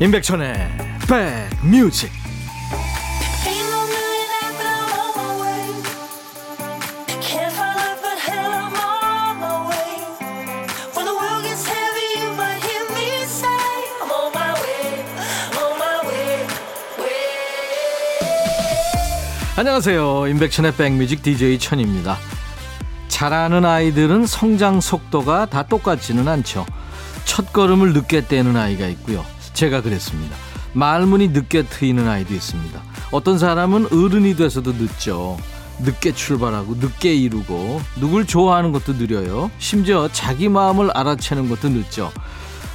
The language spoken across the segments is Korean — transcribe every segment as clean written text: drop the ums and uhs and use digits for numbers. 인백천의 백뮤직. 안녕하세요, 인백천의 백뮤직 DJ 천입니다. 자라는 아이들은 성장 속도가 다 똑같지는 않죠. 첫걸음을 늦게 떼는 아이가 있고요, 제가 그랬습니다. 말문이 늦게 트이는 아이도 있습니다. 어떤 사람은 어른이 돼서도 늦죠. 늦게 출발하고 늦게 이루고, 누굴 좋아하는 것도 느려요. 심지어 자기 마음을 알아채는 것도 늦죠.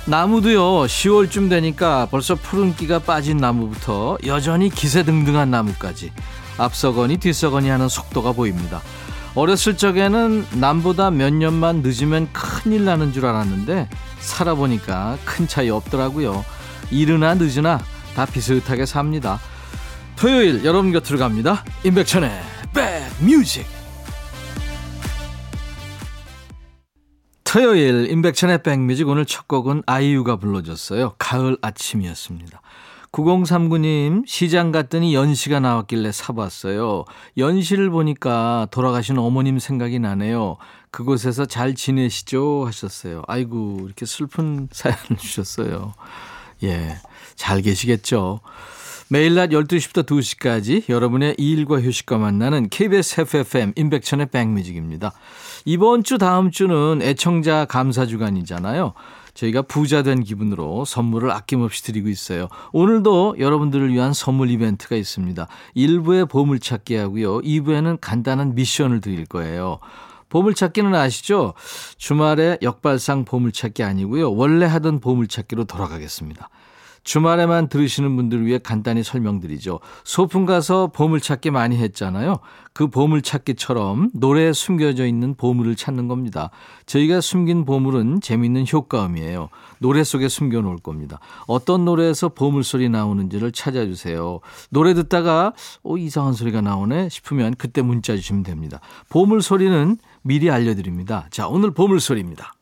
나무도요, 10월쯤 되니까 벌써 푸른기가 빠진 나무부터 여전히 기세등등한 나무까지 앞서거니 뒤서거니 하는 속도가 보입니다. 어렸을 적에는 남보다 몇 년만 늦으면 큰일 나는 줄 알았는데 살아보니까 큰 차이 없더라고요. 이르나 늦으나 다 비슷하게 삽니다. 토요일 여러분 곁으로 갑니다. 임백천의 백뮤직. 토요일 임백천의 백뮤직, 오늘 첫 곡은 아이유가 불러줬어요. 가을 아침이었습니다. 9039님, 시장 갔더니 연시가 나왔길래 사봤어요. 연시를 보니까 돌아가신 어머님 생각이 나네요. 그곳에서 잘 지내시죠? 하셨어요. 아이고, 이렇게 슬픈 사연을 주셨어요. 예, 잘 계시겠죠. 매일 낮 12시부터 2시까지 여러분의 일과 휴식과 만나는 KBS FFM 인백천의 백뮤직입니다. 이번 주, 다음 주는 애청자 감사 주간이잖아요. 저희가 부자된 기분으로 선물을 아낌없이 드리고 있어요. 오늘도 여러분들을 위한 선물 이벤트가 있습니다. 1부에 보물찾기 하고요, 2부에는 간단한 미션을 드릴 거예요. 보물찾기는 아시죠? 주말에 역발상 보물찾기 아니고요, 원래 하던 보물찾기로 돌아가겠습니다. 주말에만 들으시는 분들을 위해 간단히 설명드리죠. 소풍 가서 보물찾기 많이 했잖아요. 그 보물찾기처럼 노래에 숨겨져 있는 보물을 찾는 겁니다. 저희가 숨긴 보물은 재미있는 효과음이에요. 노래 속에 숨겨놓을 겁니다. 어떤 노래에서 보물소리 나오는지를 찾아주세요. 노래 듣다가 이상한 소리가 나오네 싶으면 그때 문자 주시면 됩니다. 보물소리는 미리 알려드립니다. 자, 오늘 보물소리입니다.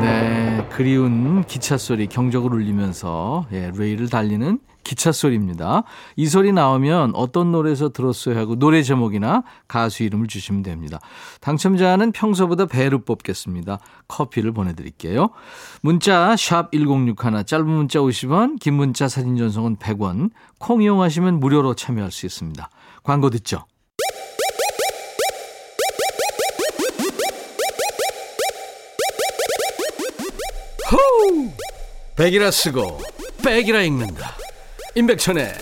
네, 그리운 기차소리 경적을 울리면서, 예, 레일을 달리는 기차소리입니다. 이 소리 나오면 어떤 노래에서 들었어요 하고 노래 제목이나 가수 이름을 주시면 됩니다. 당첨자는 평소보다 배로 뽑겠습니다. 커피를 보내드릴게요. 문자 샵 1061, 짧은 문자 50원, 긴 문자 사진 전송은 100원, 콩 이용하시면 무료로 참여할 수 있습니다. 광고 듣죠. 호우! 백이라 쓰고 백이라 읽는다. 인백천의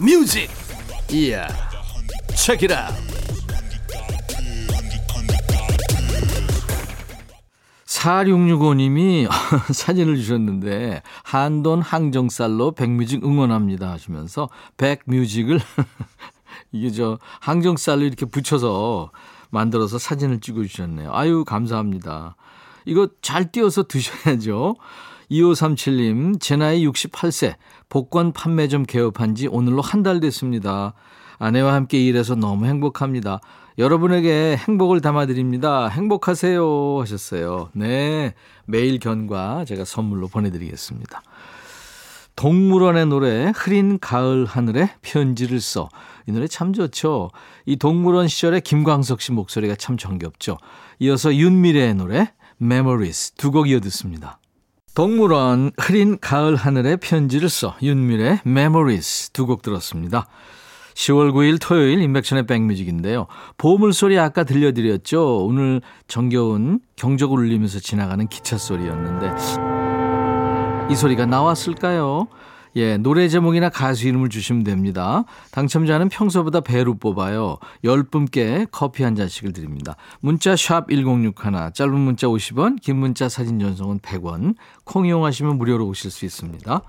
백뮤직. 이야, 책이라. (4665님이) 사진을 주셨는데 한돈 항정살로 백뮤직 응원합니다 하시면서 백뮤직을 이게 저 항정살로 이렇게 붙여서 만들어서 사진을 찍어주셨네요. 아유, 감사합니다. 이거 잘 띄워서 드셔야죠. 2537님, 제 나이 68세, 복권 판매점 개업한 지 오늘로 한 달 됐습니다. 아내와 함께 일해서 너무 행복합니다. 여러분에게 행복을 담아드립니다. 행복하세요 하셨어요. 네, 매일 견과 제가 선물로 보내드리겠습니다. 동물원의 노래, 흐린 가을 하늘에 편지를 써. 이 노래 참 좋죠. 이 동물원 시절에 김광석 씨 목소리가 참 정겹죠. 이어서 윤미래의 노래 Memories, 두 곡 이어 듣습니다. 동물원, 흐린 가을 하늘에 편지를 써, 윤미래 Memories 두 곡 들었습니다. 10월 9일 토요일 인백천의 백뮤직인데요. 보물소리 아까 들려드렸죠. 오늘 정겨운 경적을 울리면서 지나가는 기차소리였는데 이 소리가 나왔을까요? 예, 노래 제목이나 가수 이름을 주시면 됩니다. 당첨자는 평소보다 배로 뽑아요. 10분께 커피 한 잔씩을 드립니다. 문자 샵 1061, 짧은 문자 50원, 긴 문자 사진 전송은 100원, 콩 이용하시면 무료로 오실 수 있습니다.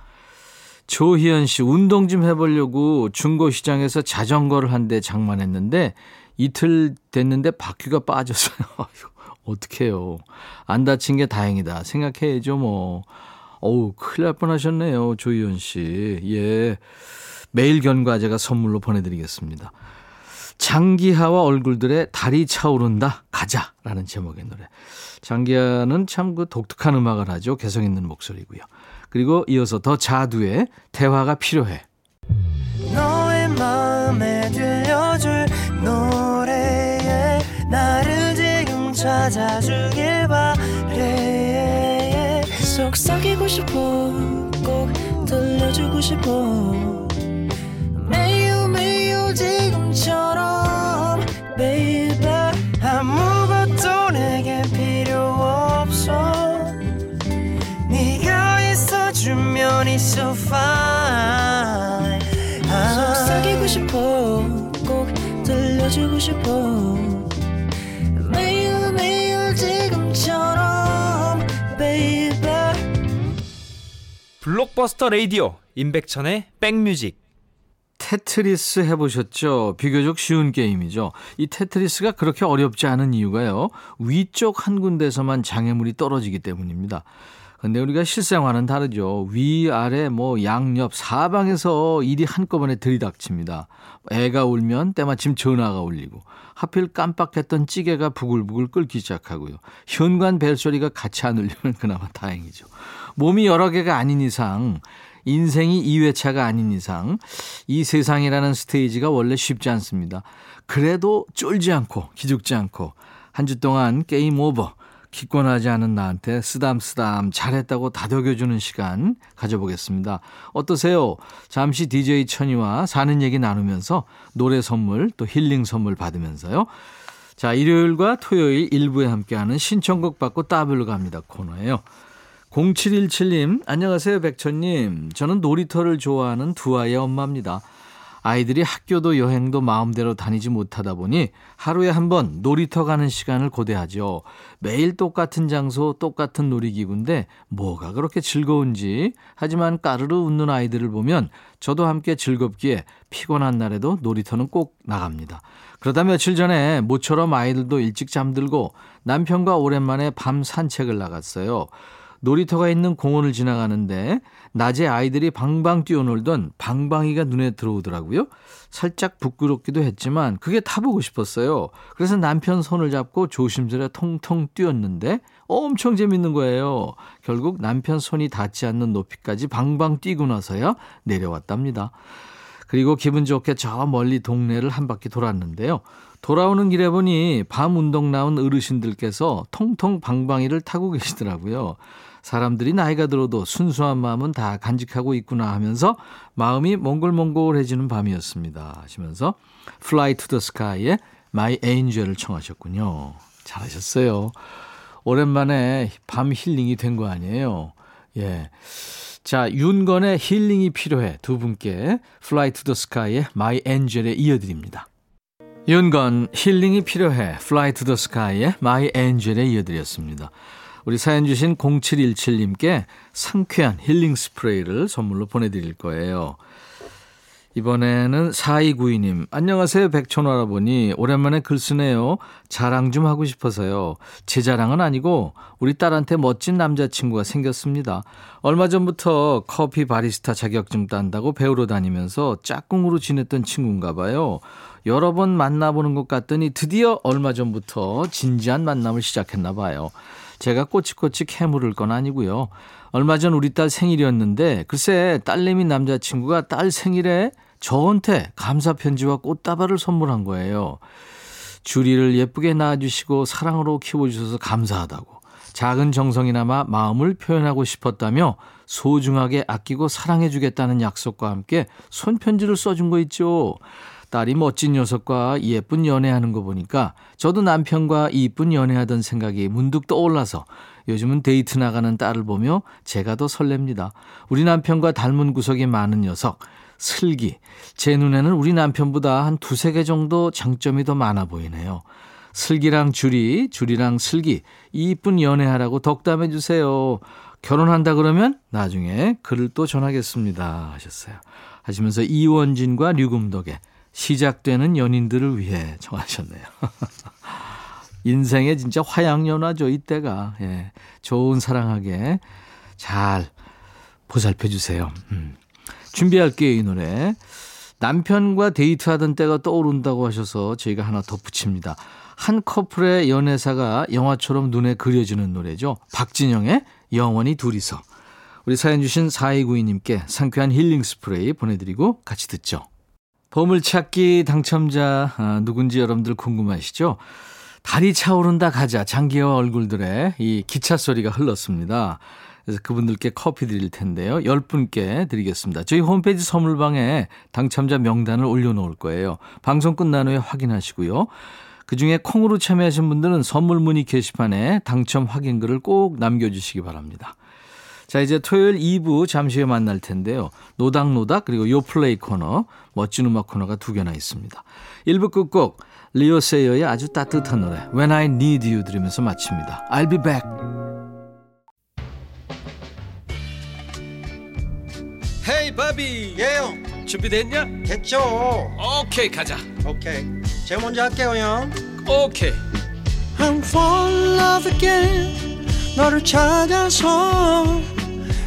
조희연 씨, 운동 좀 해보려고 중고시장에서 자전거를 한 대 장만했는데 이틀 됐는데 바퀴가 빠졌어요. 어떡해요. 안 다친 게 다행이다 생각해야죠 뭐. 어우, 큰일 날 뻔하셨네요, 조희연 씨. 예, 매일 견과제가 선물로 보내드리겠습니다. 장기하와 얼굴들의 달이 차오른다 가자라는 제목의 노래. 장기하는 참 그 독특한 음악을 하죠. 개성 있는 목소리고요. 그리고 이어서 더 자두의 대화가 필요해. 너의 마음에 들려줄 노래에 나를 지금 찾아주길 바래. 속삭이고 싶어 꼭 들려주고 싶어 매우 매우 지금처럼 baby 아무것도 내게 필요 없어 네가 있어주면 it's so fine. 속삭이고 싶어 꼭 들려주고 싶어 매우 매우 지금처럼 baby. 블록버스터 라디오 인백천의 백뮤직. 테트리스 해보셨죠? 비교적 쉬운 게임이죠. 이 테트리스가 그렇게 어렵지 않은 이유가요, 위쪽 한 군데에서만 장애물이 떨어지기 때문입니다. 근데 우리가 실생활은 다르죠. 위, 아래, 뭐 양옆 사방에서 일이 한꺼번에 들이닥칩니다. 애가 울면 때마침 전화가 울리고 하필 깜빡했던 찌개가 부글부글 끓기 시작하고요. 현관 벨소리가 같이 안 울리면 그나마 다행이죠. 몸이 여러 개가 아닌 이상, 인생이 2회차가 아닌 이상 이 세상이라는 스테이지가 원래 쉽지 않습니다. 그래도 쫄지 않고 기죽지 않고 한 주 동안 게임 오버, 기권하지 않은 나한테 쓰담쓰담 잘했다고 다독여주는 시간 가져보겠습니다. 어떠세요? 잠시 DJ 천이와 사는 얘기 나누면서 노래 선물 또 힐링 선물 받으면서요. 자, 일요일과 토요일 일부에 함께하는 신청곡 받고 따블로 갑니다 코너예요. 0717님, 안녕하세요 백천님. 저는 놀이터를 좋아하는 두 아이의 엄마입니다. 아이들이 학교도 여행도 마음대로 다니지 못하다 보니 하루에 한 번 놀이터 가는 시간을 고대하죠. 매일 똑같은 장소, 똑같은 놀이기구인데 뭐가 그렇게 즐거운지. 하지만 까르르 웃는 아이들을 보면 저도 함께 즐겁기에 피곤한 날에도 놀이터는 꼭 나갑니다. 그러다 며칠 전에 모처럼 아이들도 일찍 잠들고 남편과 오랜만에 밤 산책을 나갔어요. 놀이터가 있는 공원을 지나가는데 낮에 아이들이 방방 뛰어놀던 방방이가 눈에 들어오더라고요. 살짝 부끄럽기도 했지만 그게 타보고 싶었어요. 그래서 남편 손을 잡고 조심스레 통통 뛰었는데 엄청 재밌는 거예요. 결국 남편 손이 닿지 않는 높이까지 방방 뛰고 나서야 내려왔답니다. 그리고 기분 좋게 저 멀리 동네를 한 바퀴 돌았는데요. 돌아오는 길에 보니 밤 운동 나온 어르신들께서 통통 방방이를 타고 계시더라고요. 사람들이 나이가 들어도 순수한 마음은 다 간직하고 있구나 하면서 마음이 몽글몽글해지는 밤이었습니다 하시면서 Fly to the Sky의 My Angel을 청하셨군요. 잘하셨어요. 오랜만에 밤 힐링이 된 거 아니에요. 예. 자, 윤건의 힐링이 필요해 두 분께 Fly to the Sky의 My Angel에 이어드립니다. 윤건 힐링이 필요해 Fly to the Sky의 My Angel에 이어드렸습니다. 우리 사연 주신 0717님께 상쾌한 힐링 스프레이를 선물로 보내드릴 거예요. 이번에는 4292님, 안녕하세요 백촌할아버니. 오랜만에 글 쓰네요. 자랑 좀 하고 싶어서요. 제 자랑은 아니고 우리 딸한테 멋진 남자친구가 생겼습니다. 얼마 전부터 커피 바리스타 자격증 딴다고 배우러 다니면서 짝꿍으로 지냈던 친구인가 봐요. 여러 번 만나보는 것 같더니 드디어 얼마 전부터 진지한 만남을 시작했나 봐요. 제가 꼬치꼬치 캐물을 건 아니고요. 얼마 전 우리 딸 생일이었는데 글쎄 딸내미 남자친구가 딸 생일에 저한테 감사편지와 꽃다발을 선물한 거예요. 주리를 예쁘게 낳아주시고 사랑으로 키워주셔서 감사하다고, 작은 정성이나마 마음을 표현하고 싶었다며 소중하게 아끼고 사랑해주겠다는 약속과 함께 손편지를 써준 거 있죠. 딸이 멋진 녀석과 예쁜 연애하는 거 보니까 저도 남편과 이쁜 연애하던 생각이 문득 떠올라서 요즘은 데이트 나가는 딸을 보며 제가 더 설렙니다. 우리 남편과 닮은 구석이 많은 녀석, 슬기. 제 눈에는 우리 남편보다 한 두세 개 정도 장점이 더 많아 보이네요. 슬기랑 주리, 주리랑 슬기, 이쁜 연애하라고 덕담해 주세요. 결혼한다 그러면 나중에 글을 또 전하겠습니다 하셨어요. 하시면서 이원진과 류금덕의 시작되는 연인들을 위해 청하셨네요. 인생의 진짜 화양연화죠 이때가. 예, 좋은 사랑하게 잘 보살펴주세요. 준비할게요 이 노래. 남편과 데이트하던 때가 떠오른다고 하셔서 저희가 하나 덧붙입니다. 한 커플의 연애사가 영화처럼 눈에 그려지는 노래죠. 박진영의 영원히 둘이서. 우리 사연 주신 4292님께 상쾌한 힐링 스프레이 보내드리고 같이 듣죠. 보물찾기 당첨자 누군지 여러분들 궁금하시죠? 달이 차오른다 가자 장기와 얼굴들의 이 기차 소리가 흘렀습니다. 그래서 그분들께 커피 드릴 텐데요. 10분께 드리겠습니다. 저희 홈페이지 선물방에 당첨자 명단을 올려놓을 거예요. 방송 끝난 후에 확인하시고요. 그중에 콩으로 참여하신 분들은 선물 문의 게시판에 당첨 확인글을 꼭 남겨주시기 바랍니다. 자, 이제 토요일 2부 잠시 후에 만날 텐데요. 노닥노닥 그리고 요플레이 코너, 멋진 음악 코너가 두 개나 있습니다. 1부 끝곡 리오 세이어의 아주 따뜻한 노래 When I Need You 들으면서 마칩니다. I'll be back. Hey, 바비. 예영. 준비됐냐? 됐죠. 오케이, 가자. 오케이. 제가 먼저 할게요, 형. 오케이. I'm falling in love again. 너를 찾아서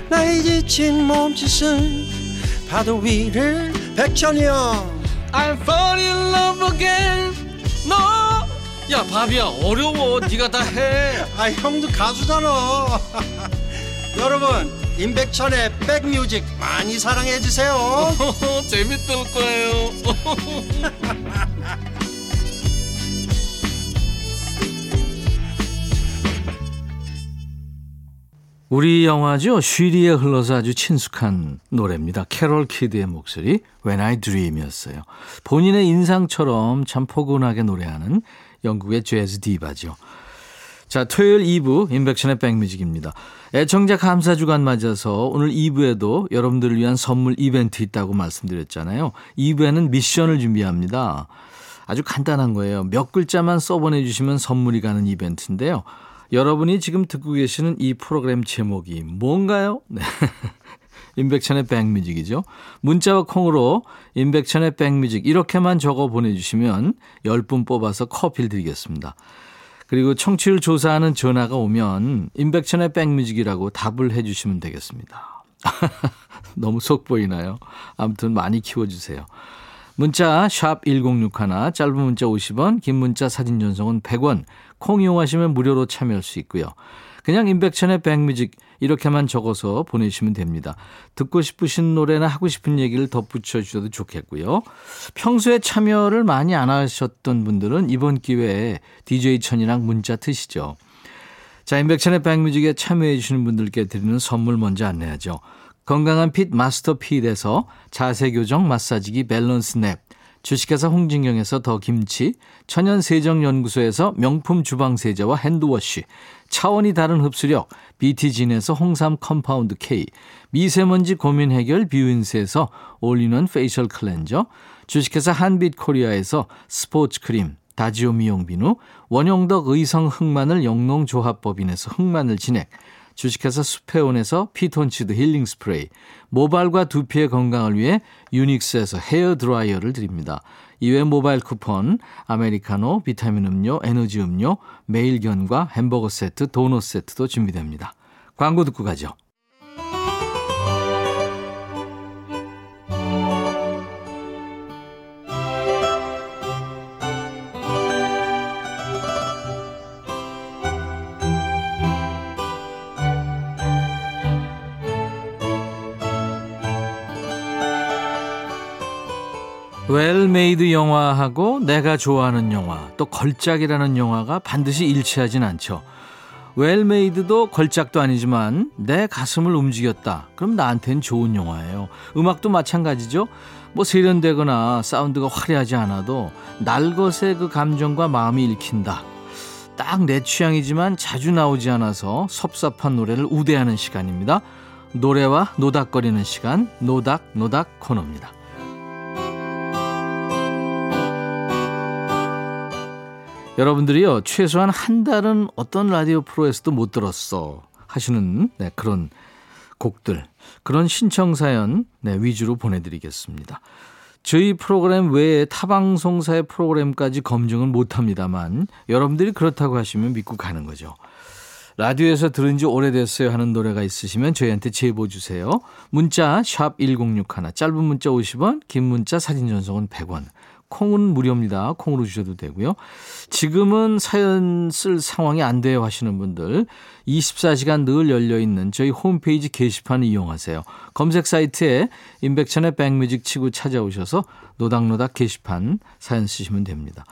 나의 지친 몸짓은 파도 위를 백천이 형. I'm falling in love again. 너. No. 야, 바비야, 어려워. 네가 다 해. 아, 형도 가수잖아. 여러분. 인백천의 백뮤직 많이 사랑해 주세요. 재밌을 거예요. 우리 영화죠. 쉬리에 흘러서 아주 친숙한 노래입니다. 캐롤 키드의 목소리 When I Dream이었어요. 본인의 인상처럼 참 포근하게 노래하는 영국의 재즈 디바죠. 자, 토요일 2부 인백션의 백뮤직입니다. 애청자 감사주간 맞아서 오늘 2부에도 여러분들을 위한 선물 이벤트 있다고 말씀드렸잖아요. 2부에는 미션을 준비합니다. 아주 간단한 거예요. 몇 글자만 써보내주시면 선물이 가는 이벤트인데요. 여러분이 지금 듣고 계시는 이 프로그램 제목이 뭔가요? 네. 인백천의 백뮤직이죠. 문자와 콩으로 인백천의 백뮤직 이렇게만 적어 보내주시면 10분 뽑아서 커피를 드리겠습니다. 그리고 청취율 조사하는 전화가 오면 인백천의 백뮤직이라고 답을 해 주시면 되겠습니다. 너무 속 보이나요? 아무튼 많이 키워주세요. 문자 샵 1061, 짧은 문자 50원, 긴 문자 사진 전송은 100원, 콩 이용하시면 무료로 참여할 수 있고요. 그냥 인백천의 백뮤직 이렇게만 적어서 보내시면 됩니다. 듣고 싶으신 노래나 하고 싶은 얘기를 덧붙여 주셔도 좋겠고요. 평소에 참여를 많이 안 하셨던 분들은 이번 기회에 DJ 천이랑 문자 트시죠. 자, 인백천의 백뮤직에 참여해 주시는 분들께 드리는 선물 먼저 안내하죠. 건강한 핏 마스터 핏에서 자세 교정 마사지기 밸런스 냅, 주식회사 홍진경에서 더 김치, 천연세정연구소에서 명품 주방세제와 핸드워시, 차원이 다른 흡수력 BT진에서 홍삼 컴파운드 K, 미세먼지 고민 해결 뷰인스에서 올인원 페이셜 클렌저, 주식회사 한빛코리아에서 스포츠 크림, 다지오 미용 비누, 원용덕 의성 흑마늘 영농조합법인에서 흑마늘 진액, 주식회사 수페온에서 피톤치드 힐링 스프레이, 모발과 두피의 건강을 위해 유닉스에서 헤어드라이어를 드립니다. 이외 모바일 쿠폰, 아메리카노, 비타민 음료, 에너지 음료, 매일견과 햄버거 세트, 도넛 세트도 준비됩니다. 광고 듣고 가죠. 웰메이드 영화하고 내가 좋아하는 영화, 또 걸작이라는 영화가 반드시 일치하진 않죠. 웰메이드도 걸작도 아니지만 내 가슴을 움직였다. 그럼 나한테는 좋은 영화예요. 음악도 마찬가지죠. 뭐 세련되거나 사운드가 화려하지 않아도 날것의 그 감정과 마음이 읽힌다. 딱 내 취향이지만 자주 나오지 않아서 섭섭한 노래를 우대하는 시간입니다. 노래와 노닥거리는 시간, 노닥노닥 코너입니다. 여러분들이요, 최소한 한 달은 어떤 라디오 프로에서도 못 들었어 하시는 그런 곡들, 그런 신청사연 위주로 보내드리겠습니다. 저희 프로그램 외에 타방송사의 프로그램까지 검증은 못합니다만 여러분들이 그렇다고 하시면 믿고 가는 거죠. 라디오에서 들은 지 오래됐어요 하는 노래가 있으시면 저희한테 제보 주세요. 문자 샵 1061, 짧은 문자 50원, 긴 문자 사진 전송은 100원. 콩은 무료입니다. 콩으로 주셔도 되고요. 지금은 사연 쓸 상황이 안 돼요 하시는 분들 24시간 늘 열려있는 저희 홈페이지 게시판을 이용하세요. 검색 사이트에 인백천의 백뮤직 치고 찾아오셔서 노닥노닥 게시판 사연 쓰시면 됩니다.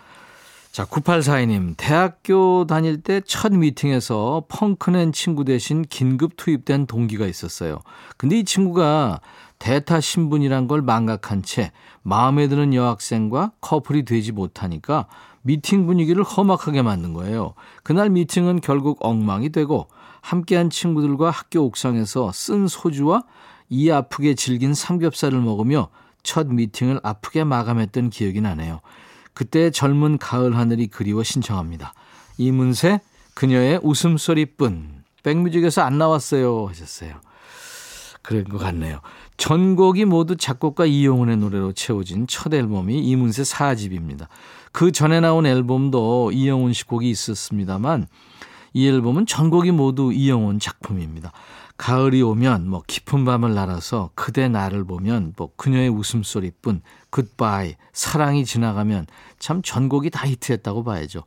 자, 9842님, 대학교 다닐 때 첫 미팅에서 펑크낸 친구 대신 긴급 투입된 동기가 있었어요. 근데 이 친구가 대타 신분이란 걸 망각한 채 마음에 드는 여학생과 커플이 되지 못하니까 미팅 분위기를 험악하게 만든 거예요. 그날 미팅은 결국 엉망이 되고 함께한 친구들과 학교 옥상에서 쓴 소주와 이 아프게 질긴 삼겹살을 먹으며 첫 미팅을 아프게 마감했던 기억이 나네요. 그때 젊은 가을 하늘이 그리워 신청합니다. 이문세, 그녀의 웃음소리뿐. 백뮤직에서 안 나왔어요 하셨어요. 그런 것 같네요. 전곡이 모두 작곡가 이영훈의 노래로 채워진 첫 앨범이 이문세 4집입니다. 그 전에 나온 앨범도 이영훈 씨 곡이 있었습니다만 이 앨범은 전곡이 모두 이영훈 작품입니다. 가을이 오면, 뭐 깊은 밤을 날아서, 그대 나를 보면, 뭐 그녀의 웃음소리뿐, 굿바이, 사랑이 지나가면, 참 전곡이 다 히트했다고 봐야죠.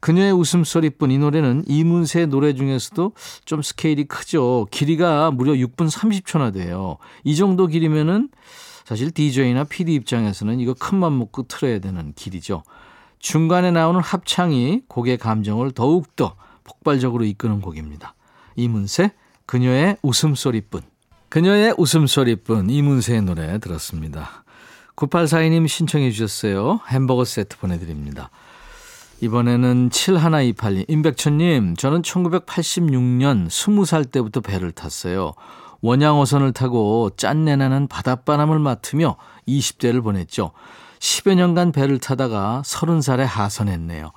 그녀의 웃음소리뿐, 이 노래는 이문세의 노래 중에서도 좀 스케일이 크죠. 길이가 무려 6분 30초나 돼요. 이 정도 길이면은 사실 DJ나 PD 입장에서는 이거 큰맘 먹고 틀어야 되는 길이죠. 중간에 나오는 합창이 곡의 감정을 더욱더 폭발적으로 이끄는 곡입니다. 이문세, 그녀의 웃음소리뿐. 그녀의 웃음소리뿐, 이문세의 노래 들었습니다. 9842님 신청해 주셨어요. 햄버거 세트 보내드립니다. 이번에는 7128님. 임백천님, 저는 1986년 20살 때부터 배를 탔어요. 원양어선을 타고 짠내나는 바닷바람을 맡으며 20대를 보냈죠. 10여 년간 배를 타다가 30살에 하선했네요.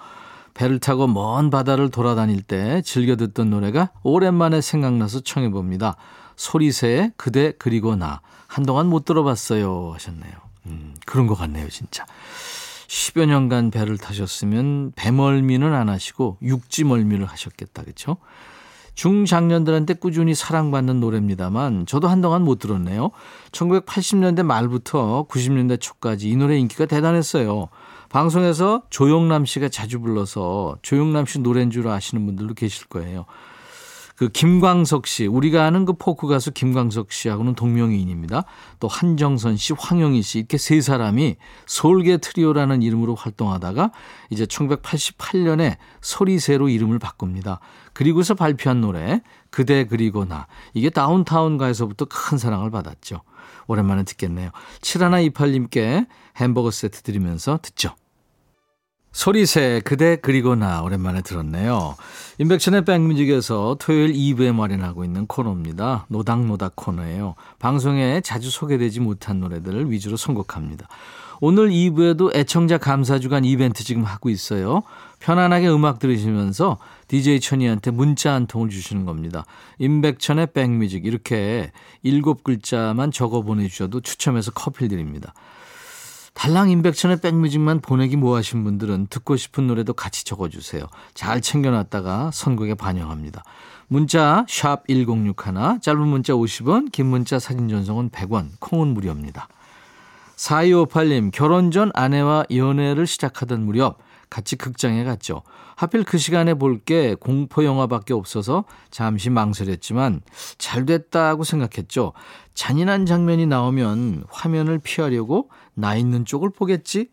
배를 타고 먼 바다를 돌아다닐 때 즐겨 듣던 노래가 오랜만에 생각나서 청해봅니다. 소리새, 그대 그리고 나. 한동안 못 들어봤어요 하셨네요. 그런 것 같네요 진짜. 10여 년간 배를 타셨으면 배멀미는 안 하시고 육지멀미를 하셨겠다. 그렇죠? 중장년들한테 꾸준히 사랑받는 노래입니다만 저도 한동안 못 들었네요. 1980년대 말부터 90년대 초까지 이 노래 인기가 대단했어요. 방송에서 조영남 씨가 자주 불러서 조영남 씨 노래인 줄 아시는 분들도 계실 거예요. 그 김광석 씨, 우리가 아는 그 포크 가수 김광석 씨하고는 동명이인입니다. 또 한정선 씨, 황영희 씨, 이렇게 세 사람이 솔개 트리오라는 이름으로 활동하다가 이제 1988년에 소리새로 이름을 바꿉니다. 그리고서 발표한 노래 그대 그리고 나, 이게 다운타운가에서부터 큰 사랑을 받았죠. 오랜만에 듣겠네요. 7128님께 햄버거 세트 드리면서 듣죠. 소리새, 그대 그리고 나, 오랜만에 들었네요. 인백천의 백뮤직에서 토요일 2부에 마련하고 있는 코너입니다. 노닥노닥 코너예요. 방송에 자주 소개되지 못한 노래들을 위주로 선곡합니다. 오늘 2부에도 애청자 감사주간 이벤트 지금 하고 있어요. 편안하게 음악 들으시면서 DJ 천이한테 문자 한 통을 주시는 겁니다. 인백천의 백뮤직, 이렇게 7글자만 적어 보내주셔도 추첨해서 커피를 드립니다. 달랑 인백천의 백뮤직만 보내기 뭐하신 분들은 듣고 싶은 노래도 같이 적어주세요. 잘 챙겨놨다가 선곡에 반영합니다. 문자 샵 1061, 짧은 문자 50원, 긴 문자 사진 전송은 100원, 콩은 무료입니다. 4258님, 결혼 전 아내와 연애를 시작하던 무렵 같이 극장에 갔죠. 하필 그 시간에 볼 게 공포 영화밖에 없어서 잠시 망설였지만 잘 됐다고 생각했죠. 잔인한 장면이 나오면 화면을 피하려고 나 있는 쪽을 보겠지?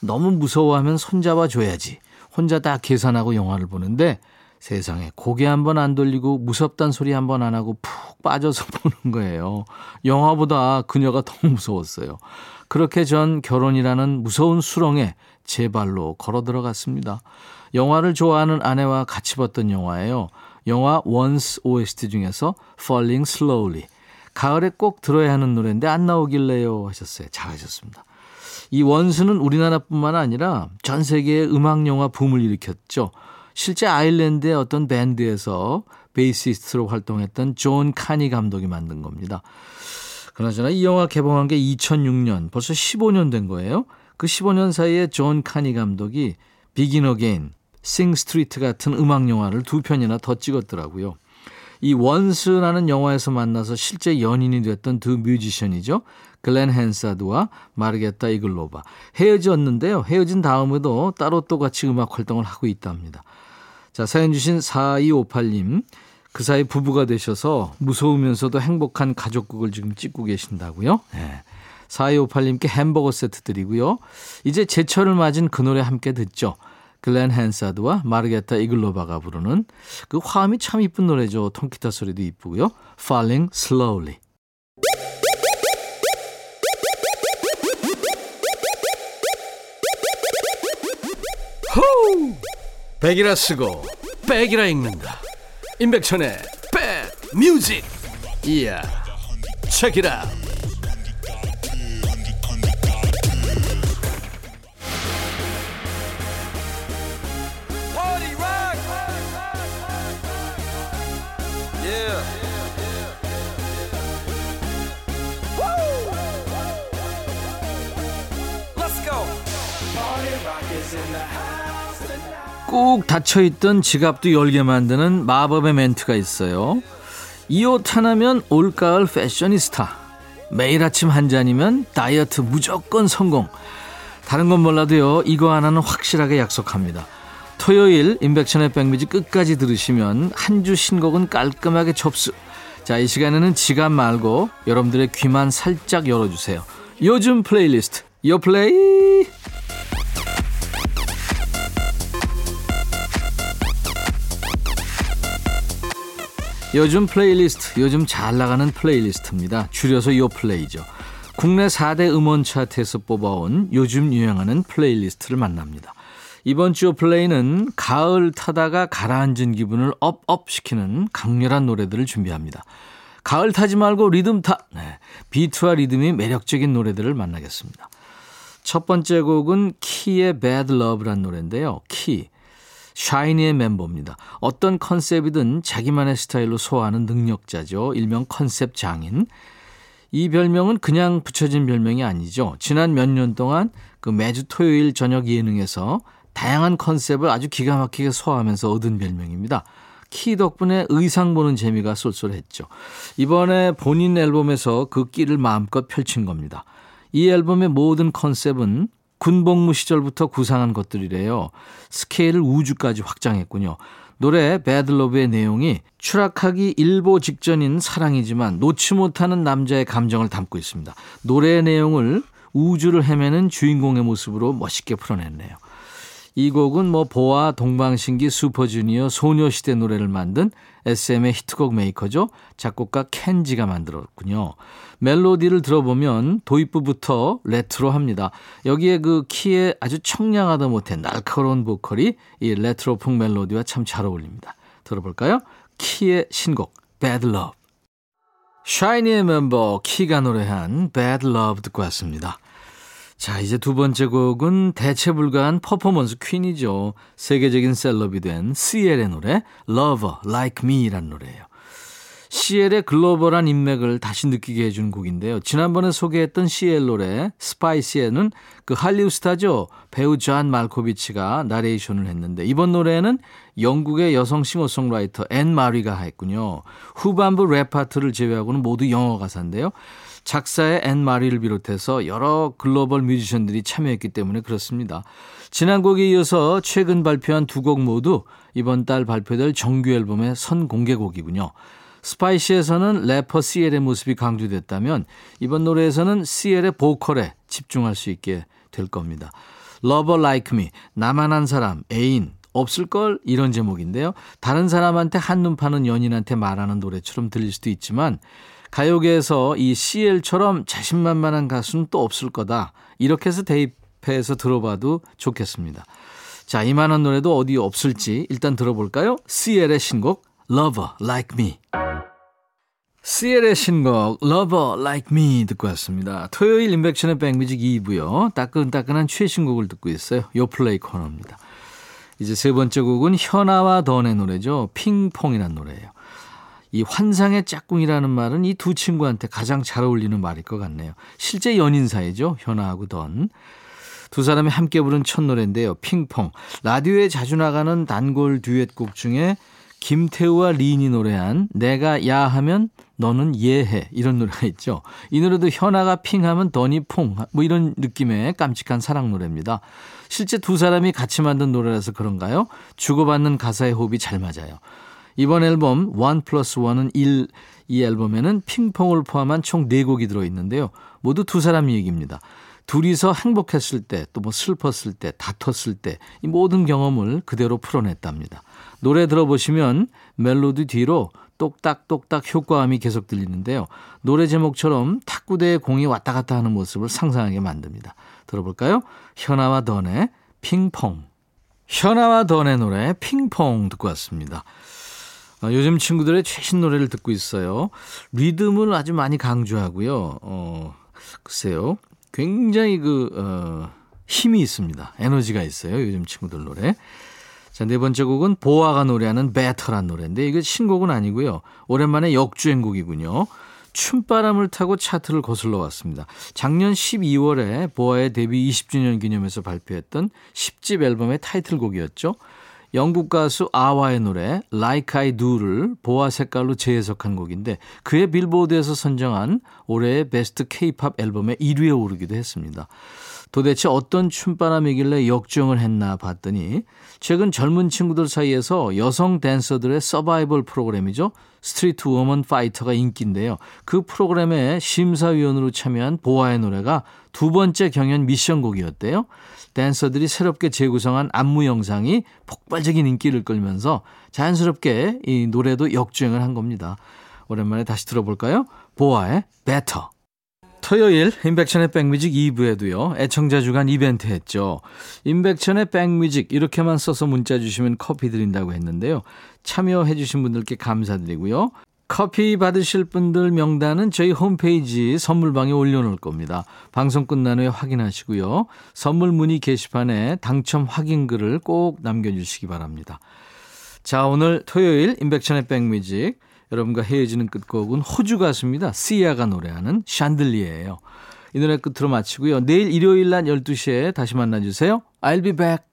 너무 무서워하면 손잡아 줘야지. 혼자 다 계산하고 영화를 보는데 세상에 고개 한번 안 돌리고 무섭단 소리 한번 안 하고 푹 빠져서 보는 거예요. 영화보다 그녀가 더 무서웠어요. 그렇게 전 결혼이라는 무서운 수렁에 제 발로 걸어 들어갔습니다. 영화를 좋아하는 아내와 같이 봤던 영화예요. 영화 Once OST 중에서 Falling Slowly. 가을에 꼭 들어야 하는 노래인데 안 나오길래요 하셨어요. 잘하셨습니다. 이 원스는 우리나라뿐만 아니라 전 세계의 음악 영화 붐을 일으켰죠. 실제 아일랜드의 어떤 밴드에서 베이시스트로 활동했던 존 카니 감독이 만든 겁니다. 그나저나 이 영화 개봉한 게 2006년, 벌써 15년 된 거예요. 그 15년 사이에 존 카니 감독이 비긴 어게인, 싱스트리트 같은 음악영화를 2편이나 더 찍었더라고요. 이 원스라는 영화에서 만나서 실제 연인이 됐던 두 뮤지션이죠. 글렌 헨사드와 마르게타 이글로바. 헤어졌는데요. 헤어진 다음에도 따로 또 같이 음악 활동을 하고 있답니다. 자, 사연 주신 4258님. 그 사이 부부가 되셔서 무서우면서도 행복한 가족극을 지금 찍고 계신다고요. 네. 4258님께 햄버거 세트 드리고요. 이제 제철을 맞은 그 노래 함께 듣죠. 글렌 헨사드와 마르게타 이글로바가 부르는 그 화음이 참 이쁜 노래죠. 통기타 소리도 이쁘고요. Falling Slowly. 호우! 백이라 쓰고 백이라 읽는다. 인백천의 백뮤직. 이야, 체키라. 꼭 닫혀있던 지갑도 열게 만드는 마법의 멘트가 있어요. 이 옷 하나면 올가을 패셔니스타, 매일 아침 한 잔이면 다이어트 무조건 성공. 다른 건 몰라도요, 이거 하나는 확실하게 약속합니다. 토요일 인백천의 백뮤직 끝까지 들으시면 한 주 신곡은 깔끔하게 접수. 자, 이 시간에는 지갑 말고 여러분들의 귀만 살짝 열어주세요. 요즘 플레이리스트 요플레이. 요즘 플레이리스트, 요즘 잘 나가는 플레이리스트입니다. 줄여서 요플레이죠. 국내 4대 음원 차트에서 뽑아온 요즘 유행하는 플레이리스트를 만납니다. 이번 주 요플레이는 가을 타다가 가라앉은 기분을 업업 시키는 강렬한 노래들을 준비합니다. 가을 타지 말고 리듬 타. 네, 비트와 리듬이 매력적인 노래들을 만나겠습니다. 첫 번째 곡은 키의 Bad Love란 노래인데요. 키, 샤이니의 멤버입니다. 어떤 컨셉이든 자기만의 스타일로 소화하는 능력자죠. 일명 컨셉 장인. 이 별명은 그냥 붙여진 별명이 아니죠. 지난 몇 년 동안 그 매주 토요일 저녁 예능에서 다양한 컨셉을 아주 기가 막히게 소화하면서 얻은 별명입니다. 키 덕분에 의상 보는 재미가 쏠쏠했죠. 이번에 본인 앨범에서 그 끼를 마음껏 펼친 겁니다. 이 앨범의 모든 컨셉은 군복무 시절부터 구상한 것들이래요. 스케일을 우주까지 확장했군요. 노래 배드러브의 내용이 추락하기 일보 직전인 사랑이지만 놓지 못하는 남자의 감정을 담고 있습니다. 노래의 내용을 우주를 헤매는 주인공의 모습으로 멋있게 풀어냈네요. 이 곡은 뭐 보아, 동방신기, 슈퍼주니어, 소녀시대 노래를 만든 SM의 히트곡 메이커죠. 작곡가 켄지가 만들었군요. 멜로디를 들어보면 도입부부터 레트로합니다. 여기에 그 키의 아주 청량하다 못해 날카로운 보컬이 이 레트로풍 멜로디와 참 잘 어울립니다. 들어볼까요? 키의 신곡 Bad Love. 샤이니의 멤버 키가 노래한 Bad Love 듣고 왔습니다. 자, 이제 두 번째 곡은 대체 불가한 퍼포먼스 퀸이죠. 세계적인 셀럽이 된 CL의 노래 Lover Like Me라는 노래예요. CL의 글로벌한 인맥을 다시 느끼게 해준 곡인데요. 지난번에 소개했던 CL 노래 스파이시에는 그 할리우드 스타죠. 배우 존 말코비치가 나레이션을 했는데 이번 노래는 영국의 여성 싱어송라이터 앤 마리가 했군요. 후반부 랩 파트를 제외하고는 모두 영어 가사인데요. 작사의 앤 마리를 비롯해서 여러 글로벌 뮤지션들이 참여했기 때문에 그렇습니다. 지난 곡에 이어서 최근 발표한 두 곡 모두 이번 달 발표될 정규 앨범의 선공개곡이군요. 스파이시에서는 래퍼 CL의 모습이 강조됐다면 이번 노래에서는 CL의 보컬에 집중할 수 있게 될 겁니다. Lover Like Me, 나만 한 사람, 애인, 없을걸? 이런 제목인데요. 다른 사람한테 한눈 파는 연인한테 말하는 노래처럼 들릴 수도 있지만 가요계에서 이 CL처럼 자신만만한 가수는 또 없을 거다. 이렇게 해서 대입해서 들어봐도 좋겠습니다. 자, 이만한 노래도 어디 없을지 일단 들어볼까요? CL의 신곡 Lover Like Me. CL의 신곡 Lover Like Me 듣고 왔습니다. 토요일 인백션의 백뮤직 2부요. 따끈따끈한 최신곡을 듣고 있어요. 요플레이 코너입니다. 이제 세 번째 곡은 현아와 던의 노래죠. 핑퐁이란 노래예요. 이 환상의 짝꿍이라는 말은 이 두 친구한테 가장 잘 어울리는 말일 것 같네요. 실제 연인 사이죠. 현아하고 던. 두 사람이 함께 부른 첫 노래인데요. 핑퐁. 라디오에 자주 나가는 단골 듀엣곡 중에 김태우와 리인이 노래한 내가 야 하면 너는 예해 이런 노래가 있죠. 이 노래도 현아가 핑하면 더니 퐁 뭐 이런 느낌의 깜찍한 사랑 노래입니다. 실제 두 사람이 같이 만든 노래라서 그런가요? 주고받는 가사의 호흡이 잘 맞아요. 이번 앨범 1+1은 1, 이 앨범에는 핑퐁을 포함한 총 4곡이 들어있는데요. 모두 두 사람 얘기입니다. 둘이서 행복했을 때, 또 뭐 슬펐을 때, 다퉜을 때 이 모든 경험을 그대로 풀어냈답니다. 노래 들어보시면 멜로디 뒤로 똑딱똑딱 효과음이 계속 들리는데요. 노래 제목처럼 탁구대에 공이 왔다 갔다 하는 모습을 상상하게 만듭니다. 들어볼까요? 현아와 던의 핑퐁. 현아와 던의 노래 핑퐁 듣고 왔습니다. 요즘 친구들의 최신 노래를 듣고 있어요. 리듬을 아주 많이 강조하고요. 글쎄요. 굉장히 힘이 있습니다. 에너지가 있어요. 요즘 친구들 노래. 자, 네 번째 곡은 보아가 노래하는 배터란 노래인데 이거 신곡은 아니고요. 오랜만에 역주행곡이군요. 춤바람을 타고 차트를 거슬러 왔습니다. 작년 12월에 보아의 데뷔 20주년 기념해서 발표했던 10집 앨범의 타이틀곡이었죠. 영국 가수 아와의 노래 Like I Do를 보아 색깔로 재해석한 곡인데 그의 빌보드에서 선정한 올해의 베스트 K-POP 앨범의 1위에 오르기도 했습니다. 도대체 어떤 춤바람이길래 역주행을 했나 봤더니 최근 젊은 친구들 사이에서 여성 댄서들의 서바이벌 프로그램이죠. 스트리트 워먼 파이터가 인기인데요. 그 프로그램에 심사위원으로 참여한 보아의 노래가 두 번째 경연 미션곡이었대요. 댄서들이 새롭게 재구성한 안무 영상이 폭발적인 인기를 끌면서 자연스럽게 이 노래도 역주행을 한 겁니다. 오랜만에 다시 들어볼까요? 보아의 Better. 토요일 인백천의 백뮤직 2부에도요. 애청자 주간 이벤트 했죠. 인백천의 백뮤직 이렇게만 써서 문자 주시면 커피 드린다고 했는데요. 참여해 주신 분들께 감사드리고요. 커피 받으실 분들 명단은 저희 홈페이지 선물방에 올려놓을 겁니다. 방송 끝난 후에 확인하시고요. 선물 문의 게시판에 당첨 확인 글을 꼭 남겨주시기 바랍니다. 자, 오늘 토요일 인백천의 백뮤직 여러분과 헤어지는 끝곡은 호주 가수입니다. 시아가 노래하는 샨들리에예요. 이 노래 끝으로 마치고요. 내일 일요일 낮 12시에 다시 만나주세요. I'll be back.